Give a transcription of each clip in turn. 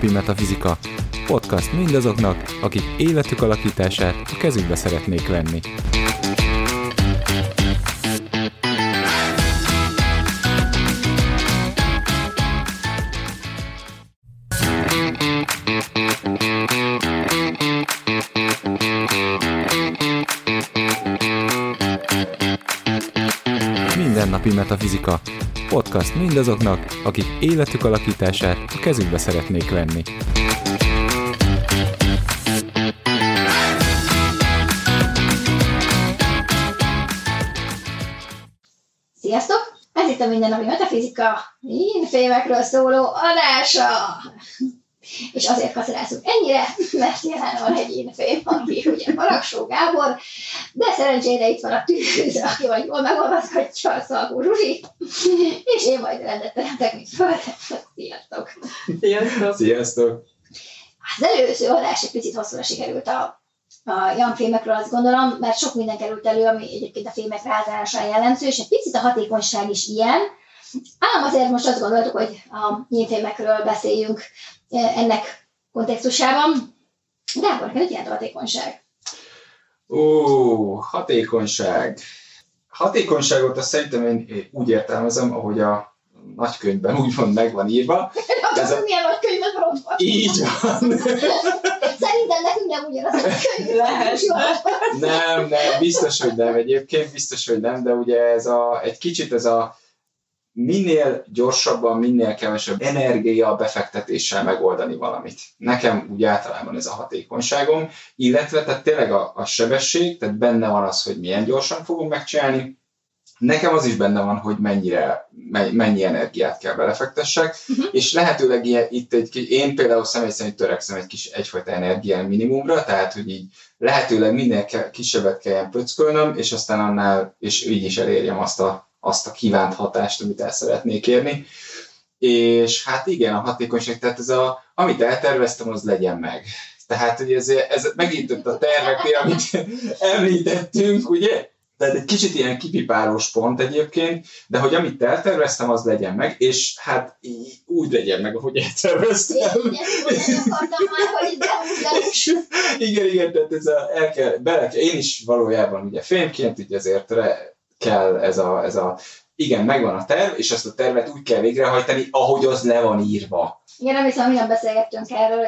Napi Metafizika. Podcast mindazoknak, akik életük alakítását a kezükbe szeretnék venni. Napi Metafizika. Podcast mindazoknak, akik életük alakítását a kezükbe szeretnék venni. Sziasztok! Ez itt a Mindennapi Metafizika filmekről szóló adása! És azért kacerázunk ennyire, mert jelen van egy én fém, aki ugye Baraksó Gábor, de szerencsére itt van a tűz, aki majd jól megolvaszhatja a Szalkó Zsuzsi, és én majd rendet teremtek, mint földet. Sziasztok! Sziasztok! Sziasztok! Az előző adás egy picit hosszúra sikerült a olyan filmekről, azt gondolom, mert sok minden került elő, ami egyébként a filmek rázárására jellemző, és egy picit a hatékonyság is ilyen. Ám azért most azt gondoltuk, hogy a filmekről beszéljünk ennek kontextusában. Gábor, mit jelent a hatékonyság? Hatékonyság. Hatékonyságot azt szerintem én úgy értelmezem, ahogy a nagykönyvben úgymond meg van írva. Ez a... milyen nagykönyvben van? Így van. Szerintem nekünk nem ugyanaz a könyvben. Nem, biztos, hogy nem. Egyébként biztos, hogy nem, de ugye ez a minél gyorsabban, minél kevesebb energia befektetéssel megoldani valamit. Nekem úgy általában ez a hatékonyságom, illetve tehát tényleg a sebesség, tehát benne van az, hogy milyen gyorsan fogom megcsinálni. Nekem az is benne van, hogy mennyi energiát kell belefektessek, és lehetőleg én például személy szerint törekszem egyfajta energián minimumra, tehát hogy így lehetőleg minél kisebbet kelljen pöckölnöm, és aztán annál, és így is elérjem azt a kívánt hatást, amit el szeretnék érni. És hát igen, a hatékonyság, tehát amit elterveztem, az legyen meg. Tehát ugye ez megint a terveknél, amit említettünk, ugye? Tehát egy kicsit ilyen kipipálós pont egyébként, de hogy amit elterveztem, az legyen meg, és hát úgy legyen meg, ahogy elterveztem. Igen, tehát én is valójában ugye filmként, ugye ezért kell ez a igen, megvan a terv, és azt a tervet úgy kell végrehajtani, ahogy az le van írva. Igen, emlékszem, hogyan beszélgettünk erről,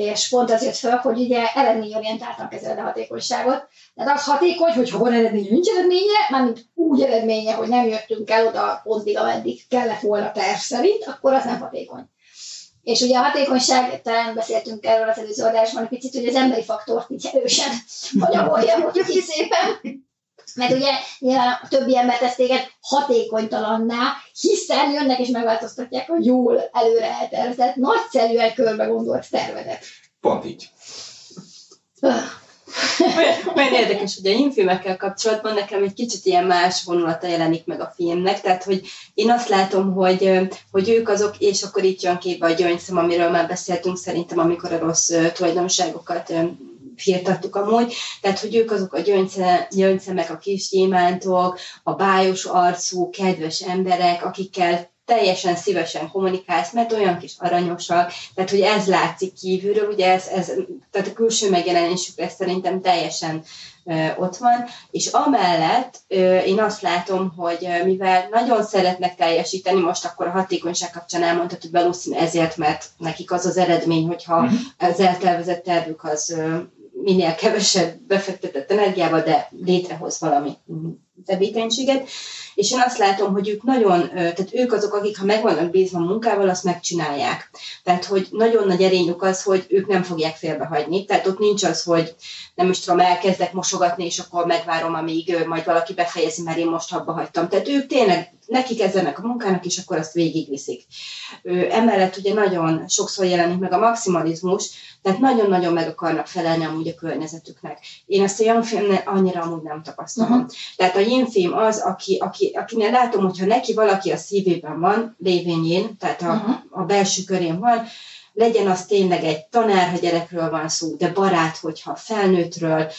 és pont az jött fel, hogy ugye eredményorientáltan kezeled a hatékonyságot. Tehát az hatékony, hogyha van eredménye, nincs eredménye, mármint úgy eredménye, hogy nem jöttünk el oda pontig, ameddig kellett volna terv szerint, akkor az nem hatékony. És ugye a hatékonyság, talán beszéltünk erről az előző adásban egy picit, hogy az emberi faktort így erősen anyagolja, mondjuk így szépen. Mert ugye a többi ember tesz téged hatékonytalanná, hiszen jönnek és megváltoztatják a jól előre eltervezett, nagyszerűen körbe gondolt tervedet. Pont így. Olyan érdekes, hogy a filmekkel kapcsolatban nekem egy kicsit ilyen más vonulata jelenik meg a filmnek, tehát hogy én azt látom, hogy ők azok, és akkor itt jön képbe a gyöngyszem, amiről már beszéltünk szerintem, amikor a rossz tulajdonságokat firtattuk amúgy, tehát hogy ők azok a gyöngyszemek, a kis gyémántok, a bájos arcú, kedves emberek, akikkel teljesen szívesen kommunikálsz, mert olyan kis aranyosak, tehát hogy ez látszik kívülről, ugye ez tehát a külső megjelenésükre szerintem teljesen ott van, és amellett én azt látom, hogy mivel nagyon szeretnek teljesíteni, most akkor a hatékonyság kapcsán elmondhatod, hogy valószínű ezért, mert nekik az az eredmény, hogyha az eltervezett tervük az minél kevesebb befektetett energiával, de létrehoz valami tevékenységet. És én azt látom, hogy ők nagyon, tehát ők azok, akik ha meg vannak bízva munkával, azt megcsinálják. Tehát, hogy nagyon nagy erényük az, hogy ők nem fogják félbehagyni. Tehát ott nincs az, hogy nem is tudom, elkezdek mosogatni, és akkor megvárom, amíg majd valaki befejezi, mert én most abba hagytam. Tehát ők tényleg, nekik ezenek a munkának, és akkor azt végigviszik. Emellett ugye nagyon sokszor jelenik meg a maximalizmus, tehát nagyon-nagyon meg akarnak felelni amúgy a környezetüknek. Én ezt a filmnél annyira amúgy nem tapasztalom. Uh-huh. Tehát a Yin film az, akinél látom, hogyha neki valaki a szívében van, lévén Yin, tehát a belső körén van, legyen az tényleg egy tanár, ha gyerekről van szó, de barát, hogyha felnőttről,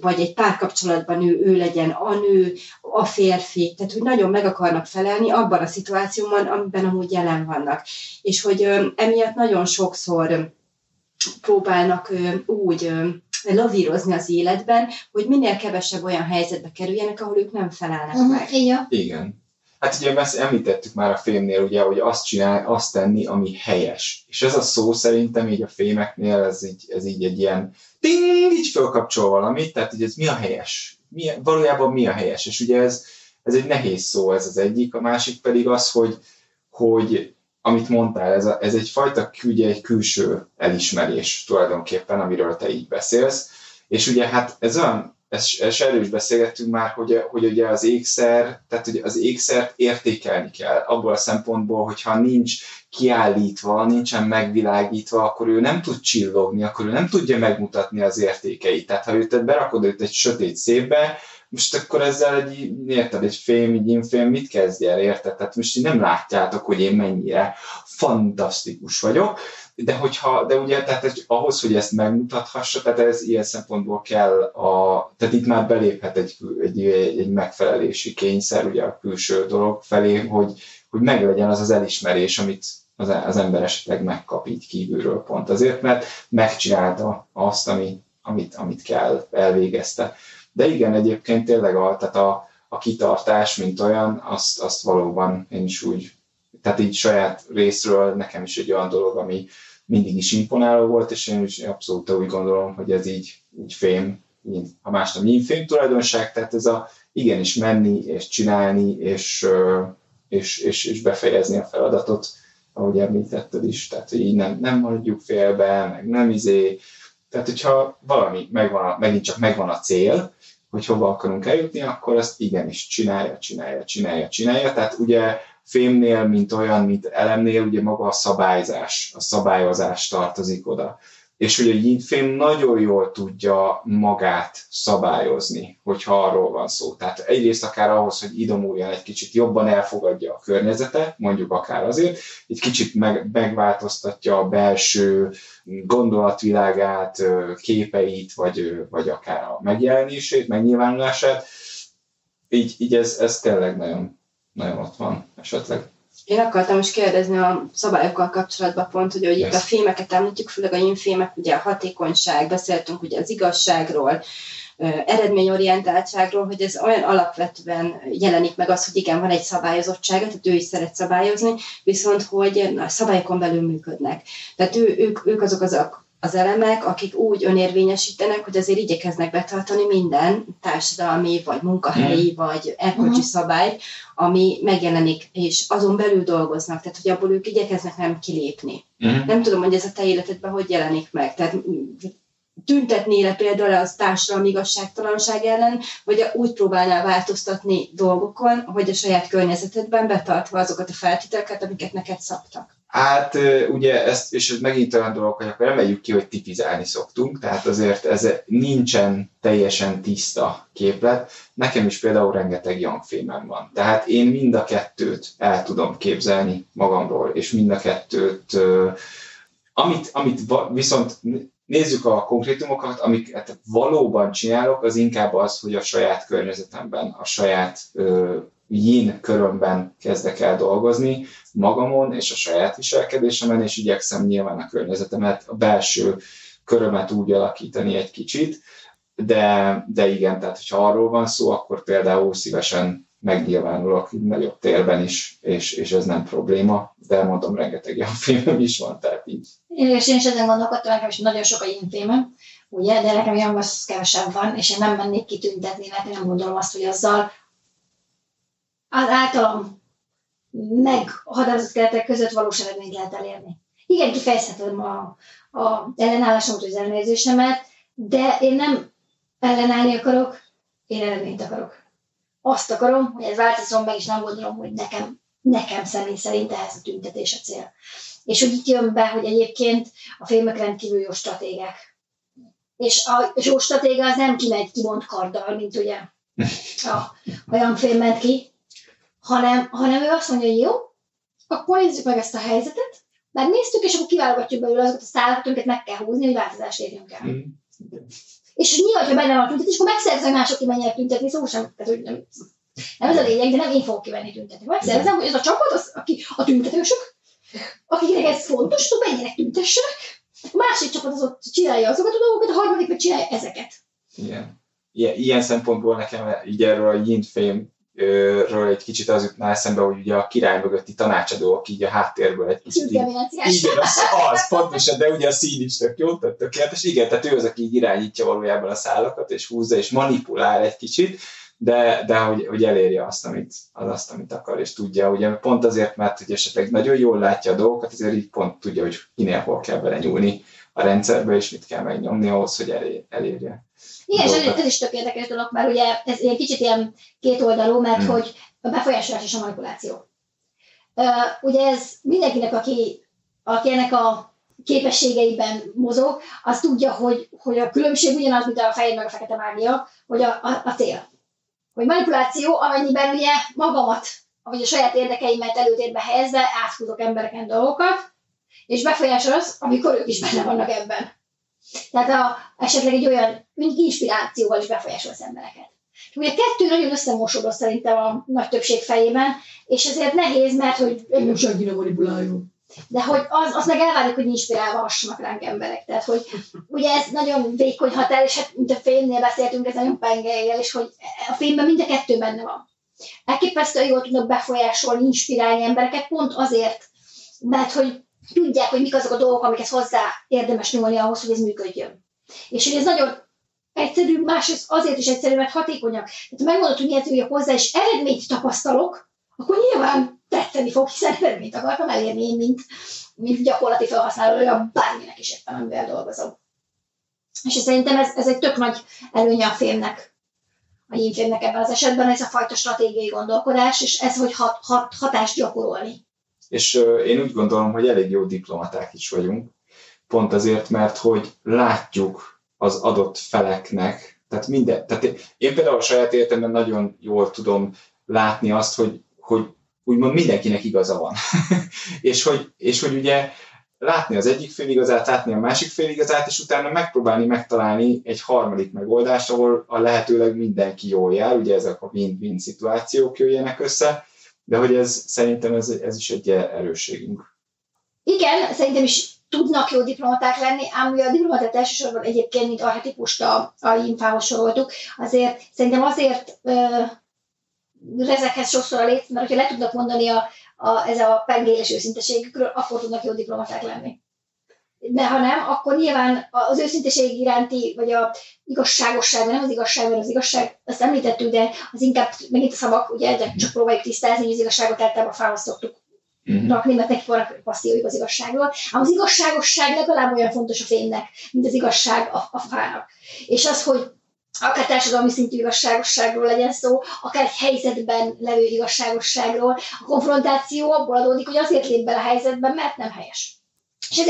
vagy egy párkapcsolatban ő legyen a nő, a férfi, tehát hogy nagyon meg akarnak felelni abban a szituációban, amiben amúgy jelen vannak. És hogy emiatt nagyon sokszor próbálnak úgy lavírozni az életben, hogy minél kevesebb olyan helyzetbe kerüljenek, ahol ők nem felelnek meg. Igen. Hát ugye ezt említettük már a fémnél, ugye, hogy azt tenni, ami helyes. És ez a szó szerintem így a fémeknél, ez így egy ilyen ting, így fölkapcsol valamit, tehát hogy ez mi a helyes? Valójában mi a helyes? És ugye ez egy nehéz szó, ez az egyik, a másik pedig az, hogy amit mondtál, ez egyfajta egy külső elismerés tulajdonképpen, amiről te így beszélsz. És ugye hát erről is beszélgettünk már, hogy ugye az ékszer, tehát ugye az ékszert értékelni kell abból a szempontból, hogyha nincs kiállítva, nincsen megvilágítva, akkor ő nem tud csillogni, akkor ő nem tudja megmutatni az értékeit. Tehát ha őt berakod őt egy sötét szépbe, most akkor ezzel egy fém, egy infém mit kezdj el, érted? Tehát most nem látjátok, hogy én mennyire fantasztikus vagyok, de ugye, tehát ahhoz, hogy ezt megmutathassa, tehát ez ilyen szempontból kell, tehát itt már beléphet egy megfelelési kényszer, ugye a külső dolog felé, hogy meglegyen az elismerés, amit az ember esetleg megkap így kívülről pont azért, mert megcsinálta azt, amit kell, elvégezte. De igen, egyébként tényleg tehát a kitartás, mint olyan, azt valóban én is úgy, tehát így saját részről nekem is egy olyan dolog, ami mindig is imponáló volt, és én is abszolút úgy gondolom, hogy ez így fém, ha más nem, fém tulajdonság, tehát ez igenis menni, és csinálni, és befejezni a feladatot, ahogy említetted is, tehát hogy így nem maradjuk félbe, meg nem tehát hogyha valami megint csak megvan a cél, hogy hova akarunk eljutni, akkor ezt igenis csinálja. Tehát ugye fémnél, mint olyan, mint elemnél, ugye maga a szabályozás tartozik oda. És ugye egy infém nagyon jól tudja magát szabályozni, hogyha arról van szó. Tehát egyrészt akár ahhoz, hogy idomuljon egy kicsit, jobban elfogadja a környezete, mondjuk akár azért, egy kicsit megváltoztatja a belső gondolatvilágát, képeit, vagy akár a megjelenését, megnyilvánulását. Így ez tényleg nagyon, nagyon ott van esetleg. Én akartam is kérdezni a szabályokkal kapcsolatban pont, hogy itt a fémeket említjük, főleg a infémek, ugye a hatékonyság, beszéltünk ugye az igazságról, eredményorientáltságról, hogy ez olyan alapvetően jelenik meg az, hogy igen, van egy szabályozottsága, tehát ő is szeret szabályozni, viszont hogy a szabályokon belül működnek. Tehát ők azok az elemek, akik úgy önérvényesítenek, hogy azért igyekeznek betartani minden társadalmi, vagy munkahelyi, vagy erkölcsi szabályt, ami megjelenik, és azon belül dolgoznak, tehát hogy abból ők igyekeznek nem kilépni. Nem tudom, hogy ez a te életedben hogy jelenik meg. Tehát tüntetnél például az társadalmi igazságtalanság ellen, vagy úgy próbálnál változtatni dolgokon, hogy a saját környezetedben betartva azokat a feltételeket, amiket neked szabtak. Hát ugye ez megint olyan dolog, hogy akkor emeljük ki, hogy tipizálni szoktunk, tehát azért ez nincsen teljesen tiszta képlet. Nekem is például rengeteg jangfémem van, tehát én mind a kettőt el tudom képzelni magamról, és mind a kettőt, amit viszont nézzük a konkrétumokat, amiket valóban csinálok, az inkább az, hogy a saját környezetemben, a saját yin körömben kezdek el dolgozni magamon és a saját viselkedésemen, és igyekszem nyilván a környezetemet, a belső körömet úgy alakítani egy kicsit, de igen, tehát hogyha arról van szó, akkor például szívesen megnyilvánulok nagyobb térben is, és ez nem probléma, de mondom, rengeteg ilyen fémem is van, tehát így. És én is ezen gondolkodtam, nekem is nagyon sok a ilyen fémem, ugye, de nekem ilyen az kevesebb van, és én nem mennék kitüntetni, mert én nem gondolom azt, hogy azzal az általam meghatározott keretek között valós eredményt lehet elérni. Igen, kifejezhetem a ellenállásomat, az ellenérzésemet, de én nem ellenállni akarok, én eredményt akarok. Azt akarom, hogy ez változom meg, és nem gondolom, hogy nekem személy szerint ehhez a tüntetés a cél. És úgy itt jön be, hogy egyébként a fémek rendkívül jó stratégák. És a jó stratéga az nem kimegy kimond karddal, mint ugye a jangfém ment ki, hanem ő azt mondja, hogy jó, akkor nézzük meg ezt a helyzetet, mert néztük, és akkor kiválogatjuk belőle azokat a szállatokat, meg kell húzni, hogy változást érjünk el. És nyilván, ha benne van a tüntetés, akkor megszerzem, hogy mások kimenjenek tüntetni, szó sem, tehát, hogy nem ez a lényeg, de nem én fogok kivenni tüntetni. Megszerzem, hogy ez a csapat, az, aki a tüntetősök, akiknek ez fontos, hogy menjenek tüntessenek, a másik csapat az ott csinálja azokat a dolgokat, a harmadik meg csinálja ezeket. Igen. Ilyen szempontból nekem így erről a Yin-filmről egy kicsit az jutná eszembe, hogy ugye a király mögötti tanácsadó, aki így a háttérből egy kicsit így, igen, az pontosan, de ugye a szín is tök jó, tök tökéletes. Igen, tehát ő az, aki így irányítja valójában a szálakat, és húzza, és manipulál egy kicsit, de hogy elérje azt, amit akar, és tudja, ugye pont azért, mert hogy esetleg nagyon jól látja a dolgokat, azért így pont tudja, hogy kinél hol kell belenyúlni a rendszerbe, és mit kell megnyomni ahhoz, hogy elérje. Igen, és ez is tök érdekes dolog, mert ugye ez egy kicsit ilyen kétoldalú, mert hogy a befolyásolás és a manipuláció. Ugye ez mindenkinek, aki ennek a képességeiben mozog, az tudja, hogy a különbség ugyanaz, mint a fehér meg a fekete mágia, hogy a cél. Hogy manipuláció, amennyiben ugye magamat, vagy a saját érdekeimet előtérbe helyezve áthúzok embereken dolgokat, és befolyásol az, amikor ők is benne vannak ebben. Tehát esetleg egy olyan inspirációval is befolyásol az embereket. Ugye kettő nagyon összemosodott szerintem a nagy többség fejében, és ezért nehéz, mert hogy... Én most annyira manipuláljon. De hogy az meg elvárjuk, hogy inspirálva hassanak ránk emberek. Tehát, hogy ugye ez nagyon vékony határ, és hát mint a filmnél beszéltünk, ez nagyon penge, és hogy a filmben mind a kettő benne van. Elképesztően jól tudnak befolyásolni, inspirálni embereket, pont azért, mert hogy tudják, hogy mik azok a dolgok, amiket hozzá érdemes nyúlni ahhoz, hogy ez működjön. És hogy ez nagyon egyszerű, másrészt azért is egyszerű, mert hatékonyak. Tehát megmondod, hogy miért üljek hozzá, és eredményt tapasztalok, akkor nyilván tetteni fog, hiszen eredményt akartam elérni én, mint gyakorlati felhasználója bárminek is éppen, amivel dolgozom. És szerintem ez egy tök nagy előnye a filmnek, a Yin-filmnek ebben az esetben, ez a fajta stratégiai gondolkodás, és ez, hogy hatást gyakorolni. És én úgy gondolom, hogy elég jó diplomaták is vagyunk, pont azért, mert hogy látjuk az adott feleknek, tehát minden, tehát én például a saját életemben nagyon jól tudom látni azt, hogy úgymond mindenkinek igaza van. és hogy ugye látni az egyik fél igazát, látni a másik fél igazát, és utána megpróbálni megtalálni egy harmadik megoldást, ahol a lehetőleg mindenki jól jár, ugye ezek a win-win szituációk jöjjenek össze, de hogy szerintem ez is egy erősségünk. Igen, szerintem is tudnak jó diplomaták lenni, ám ugye a diplomatát elsősorban egyébként, mint archetipust a Yin-fához soroltuk, azért szerintem azért rezekhez sokszor a lét, mert hogyha le tudnak mondani ez a pengéles őszinteségükről, akkor tudnak jó diplomaták lenni. De ha nem, akkor nyilván az őszinteség iránti, vagy a igazságosság, nem az igazság, mert az igazság, azt említettük, de az inkább megint a szavak, ugye, de csak próbáljuk tisztázni, hogy az igazságot általában a fához szoktuk rakni, mert nekik vannak passziójuk az igazságról. Ám az igazságosság legalább olyan fontos a fénynek, mint az igazság a fának. És az, hogy akár társadalmi szintű igazságosságról legyen szó, akár egy helyzetben levő igazságosságról, a konfrontáció abból adódik, hogy azért lép bele a helyzetben, mert nem helyes. És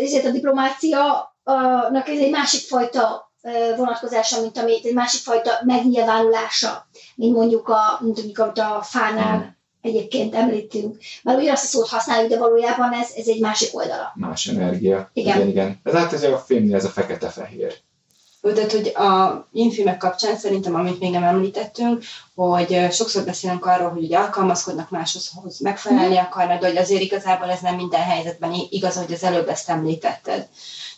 ezért a diplomáciának ez egy másik fajta vonatkozása, mint egy másik fajta megnyilvánulása, mint mondjuk a fánál egyébként említünk. Mert ugyanazt a szót használjuk, de valójában ez egy másik oldala. Más energia. Igen. Ez hát a filmnél ez a fekete-fehér. Tehát, hogy a Yin-filmek kapcsán szerintem, amit még nem említettünk, hogy sokszor beszélünk arról, hogy ugye alkalmazkodnak máshoz, megfelelni akarnak, de hogy azért igazából ez nem minden helyzetben igaz, hogy az előbb ezt említetted.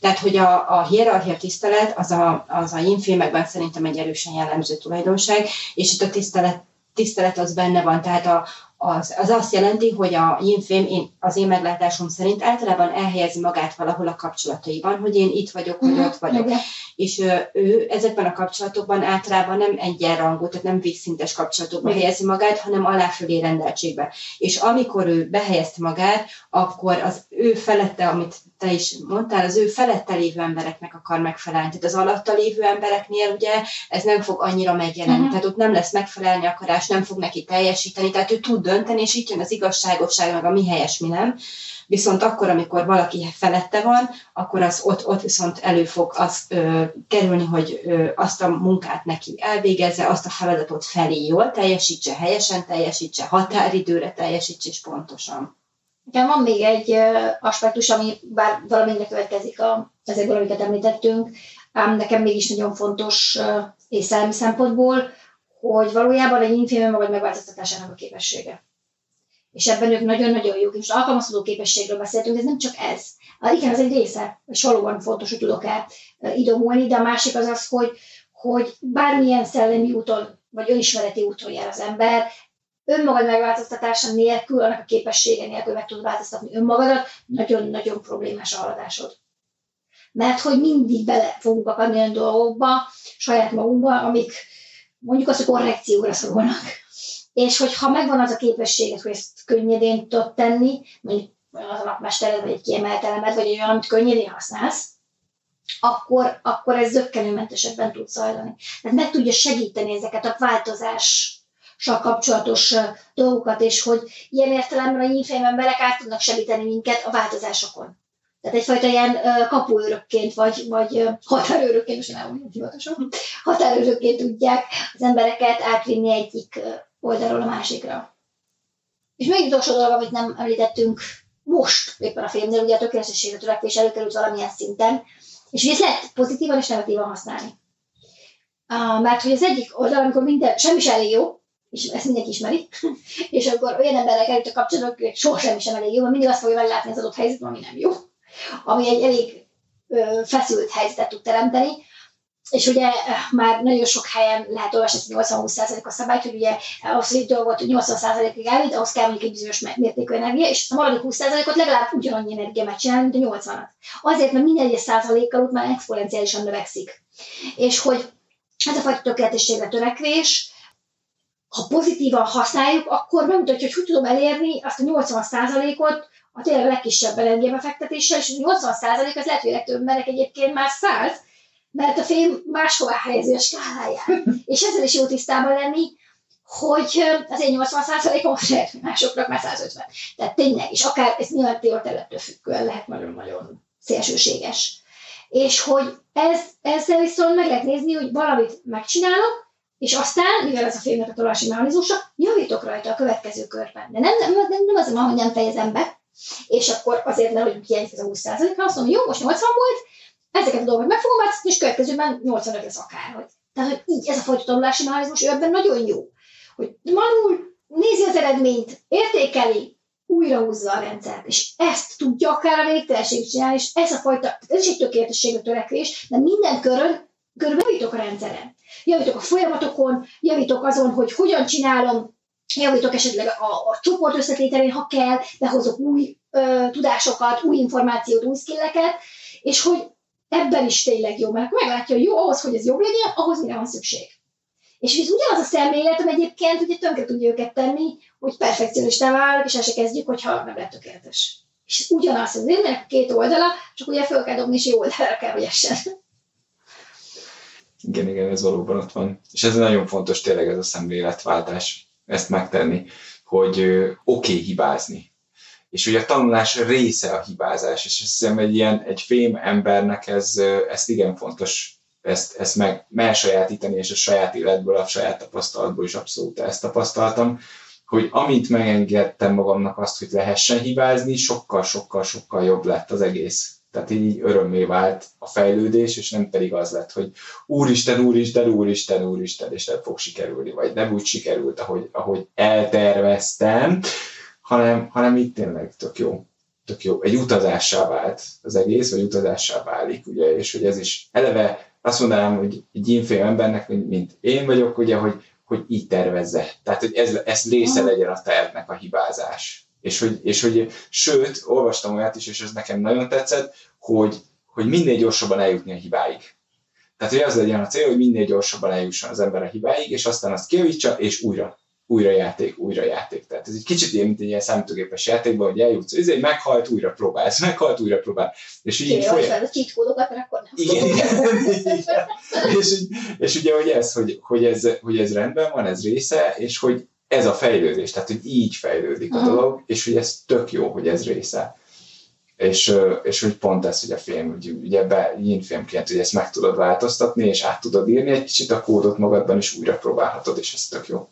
Tehát, hogy a hierarchia tisztelet az a Yin-filmekben szerintem egy erősen jellemző tulajdonság, és itt a tisztelet az benne van, tehát az azt jelenti, hogy a Yin-film az én meglátásom szerint általában elhelyezi magát valahol a kapcsolataiban, hogy én itt vagyok, vagy ott vagyok. Okay. És ő ezekben a kapcsolatokban általában nem egyenrangú, tehát nem vízszintes kapcsolatokban helyezi magát, hanem aláfölé rendeltségbe. És amikor ő behelyezte magát, akkor az ő felette, amit te is mondtál, az ő felette lévő embereknek akar megfelelni. Tehát az alatta lévő embereknél ugye ez nem fog annyira megjelenni. Tehát ott nem lesz megfelelni akarás, nem fog neki teljesíteni, tehát ő tud dönteni, és itt jön az igazságosság, meg a mi helyes, mi nem. Viszont akkor, amikor valaki felette van, akkor az ott viszont elő fog kerülni, hogy azt a munkát neki elvégezze, azt a feladatot felé jól teljesítse, helyesen teljesítse, határidőre teljesítse, és pontosan. Igen, van még egy aspektus, ami bár valaminek következik ezekből, amiket említettünk, nekem mégis nagyon fontos és szellemi szempontból, hogy valójában egy infémia maga megváltoztatásának a képessége. És ebben ők nagyon-nagyon jók, és alkalmazható képességről beszéltünk, de ez nem csak ez. Igen, ez egy része, és valóban fontos, hogy tudok-e idomulni, de a másik az az, hogy bármilyen szellemi úton, vagy önismereti úton jár az ember, önmagad megváltoztatása nélkül, annak a képessége nélkül meg tud változtatni önmagadat, nagyon-nagyon problémás a haladásod. Mert hogy mindig bele fogunk akadni olyan dolgokba, saját magunkba, amik mondjuk azt, hogy korrekcióra szólnak. És hogyha megvan az a képességed, hogy ezt könnyedén tudod tenni, mondjuk az a napmestered, vagy egy kiemelt elemed, vagy egy olyan, amit könnyedén használsz, akkor ez zökkenőmentesebben tud zajlani. Tehát meg tudja segíteni ezeket a változással kapcsolatos dolgokat, és hogy ilyen értelemben a nyílfejű emberek át tudnak segíteni minket a változásokon. Tehát egyfajta ilyen kapuőrökként, vagy határőrökként, most nem úgy hivatosan, határőrökként tudják az embereket átvinni egyik oldalról a másikra. És még utolsó dolog, amit nem említettünk most éppen a filmnél, ugye a tökéletességre törekvés előkerült valamilyen szinten, és ugye ezt lehet pozitívan és negatívan használni. Mert hogy az egyik oldal, amikor minden, semmi sem elég jó, és ezt mindenki ismeri, és akkor olyan emberrel került a kapcsolatban, hogy soha semmi sem elég jó, mert mindig azt fogja meglátni az adott helyzetben, ami nem jó, ami egy elég feszült helyzetet tud teremteni, és ugye már nagyon sok helyen lehet olvasni 80-20% a szabályt, hogy ugye ahhoz, hogy dolgot 80%-ig elvitt, ahhoz kell mondjuk egy bizonyos mértékű energia, és a maradék 20%-ot legalább ugyanannyi energia megcsinálni, mint a 80-at. Azért, mert minden egyes százalékkal ott már exponenciálisan növekszik. És hogy ez a fajta tökéletességre törekvés, ha pozitívan használjuk, akkor megmutatja, hogy tudom elérni azt a 80%-ot, a tényleg legkisebb energiabefektetéssel, és a 80% az lehet, hogy legtöbb emberek egyébként már 100, mert a film máshová helyezi a skáláján. És ezzel is jó tisztában lenni, hogy az én 80%-on másoknak már 150. Tehát tényleg, és akár ez nyilván területtől függően lehet nagyon-nagyon szélsőséges. És hogy ezzel viszont meg lehet nézni, hogy valamit megcsinálok, és aztán, mivel ez a filmnek a tolási mechanizmusa, javítok rajta a következő körben. De nem az van, hogy nem fejezem be, és akkor azért nem, hogy hiányzik ez a 20%-ra, azt mondom, jó, most 80 volt, ezeket a dolgokat meg fogom változtatni, és következőben 85 lesz akárhogy. Tehát, hogy így ez a fajta tanulási mechanizmus, ő ebben nagyon jó. Hogy manul nézi az eredményt, értékeli, újrahúzza a rendszert, és ezt tudja akár a végtelenségig csinálni, és ez a fajta, ez is egy tökéletességre törekvés, de minden körben javítok a rendszeren. Javítok a folyamatokon, javítok azon, hogy hogyan csinálom, javítok esetleg a csoport összetételén, ha kell, behozok új tudásokat, új információt, új skilleket, és hogy ebben is tényleg jó, mert meglátja, hogy jó, ahhoz, hogy ez jobb legyen, ahhoz mire van szükség. És ez ugyanaz a szemléletem egyébként, ugye tönkre tudja őket tenni, hogy perfekcionistán válok, és el se kezdjük, hogyha nem lett tökéletes. És ugyanaz az ennek két oldala, csak ugye föl kell dobni, és jó oldalra kell, hogy essen. Igen, ez valóban ott van. És ez nagyon fontos tényleg ez a szemléletváltás, ezt megtenni, hogy hibázni. És ugye a tanulás része a hibázás, és azt hiszem, egy fém embernek ezt igen fontos, ezt meg elsajátítani, és a saját életből, a saját tapasztalatból is abszolút ezt tapasztaltam, hogy amint megengedtem magamnak azt, hogy lehessen hibázni, sokkal jobb lett az egész. Tehát így örömmé vált a fejlődés, és nem pedig az lett, hogy Úristen, és nem fog sikerülni, vagy nem úgy sikerült, ahogy elterveztem, hanem itt tényleg tök jó. Egy utazássá vált az egész, vagy utazássá válik, ugye, és hogy ez is eleve azt mondanám, hogy egy infém embernek, mint én vagyok, ugye, hogy így tervezze. Tehát, hogy ez része legyen a tervnek a hibázás. És hogy sőt, olvastam olyat is, és ez nekem nagyon tetszett, hogy minél gyorsabban eljutni a hibáig. Tehát, hogy az legyen a cél, hogy minél gyorsabban eljusson az ember a hibáig, és aztán azt kijavítsa, és újra játék. Tehát ez egy kicsit ilyen, mint egy ilyen számítógépes játékban, hogy eljutsz, ez egy meghalt, újra próbál. És így folyamatosan. A cheat-kódokat, mert akkor nem. Igen. És ugye, hogy ez rendben van, ez része, és hogy ez a fejlődés, tehát hogy így fejlődik a dolog, és hogy ez tök jó, hogy ez része. És hogy pont ez, hogy a film, ugye ilyen filmként, hogy ezt meg tudod változtatni, és át tudod írni egy kicsit a kódot magadban, és újra próbálhatod, és ez tök jó.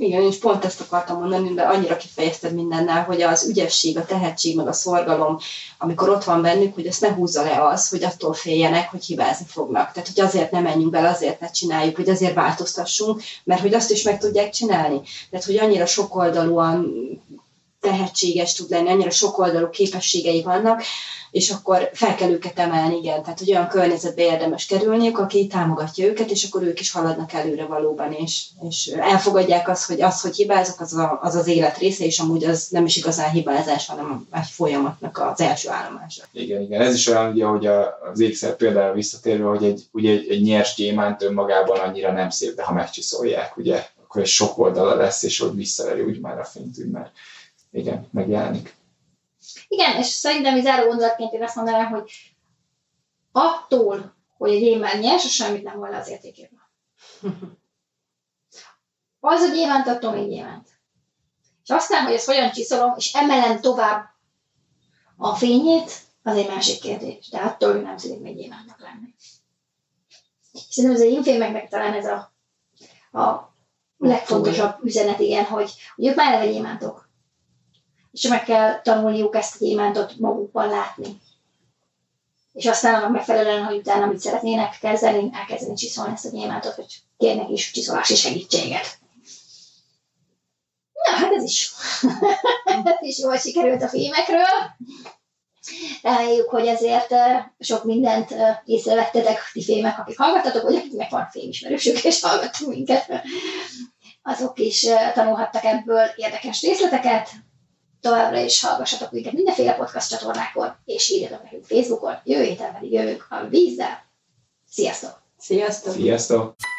Igen, és pont ezt akartam mondani, de annyira kifejezted mindennel, hogy az ügyesség, a tehetség, meg a szorgalom, amikor ott van bennük, hogy ezt ne húzza le az, hogy attól féljenek, hogy hibázni fognak. Tehát, hogy azért ne menjünk bele, azért ne csináljuk, hogy azért változtassunk, mert hogy azt is meg tudják csinálni. Tehát, hogy annyira sokoldalúan tehetséges tud lenni, annyira sokoldalú képességei vannak, és akkor fel kell őket emelni, igen. Tehát, hogy olyan környezetbe érdemes kerülniük, aki támogatja őket, és akkor ők is haladnak előre valóban, és elfogadják azt, hogy hibázok, az az élet része, és amúgy az nem is igazán hibázás, hanem egy folyamatnak az első állomása. Igen, igen. Ez is olyan, ugye, hogy az ékszer például visszatérve, hogy egy nyers gyémánt önmagában annyira nem szép, de ha megcsiszolják, ugye, akkor egy sok oldala lesz, és ott visszaveri úgy már a fényt, úgy már. Igen, megjelenik. Igen, és szerintem záró gondolatként én azt mondanám, hogy attól, hogy egy gyémánt nyers, semmit nem volna az értékében. Az a gyémánt, attól még gyémánt. És aztán, hogy ezt hogyan csiszolom, és emelem tovább a fényét, az egy másik kérdés. De attól ő nem szülik még gyémántnak lenni. Szerintem az infémeknek talán ez a legfontosabb üzenet, igen, hogy ők már eleve gyémántok. És meg kell tanulniuk ezt a gyémántot magukban látni. És aztán annak megfelelően, hogy utána mit szeretnének kezdeni, elkezdeni csiszolni ezt a gyémántot, hogy kérnek is csiszolási segítséget. Na, hát ez is jól sikerült a filmekről. Reméljük, hogy ezért sok mindent észrevettetek, ti filmek, akik hallgattatok, vagy akiknek van filmismerősük, és hallgattunk minket. Azok is tanulhattak ebből érdekes részleteket. Továbbra is hallgassatok minket mindenféle podcast csatornákon, és írjatok nekünk Facebookon. Jövő héten pedig jövünk a vízzel. Sziasztok! Sziasztok! Sziasztok!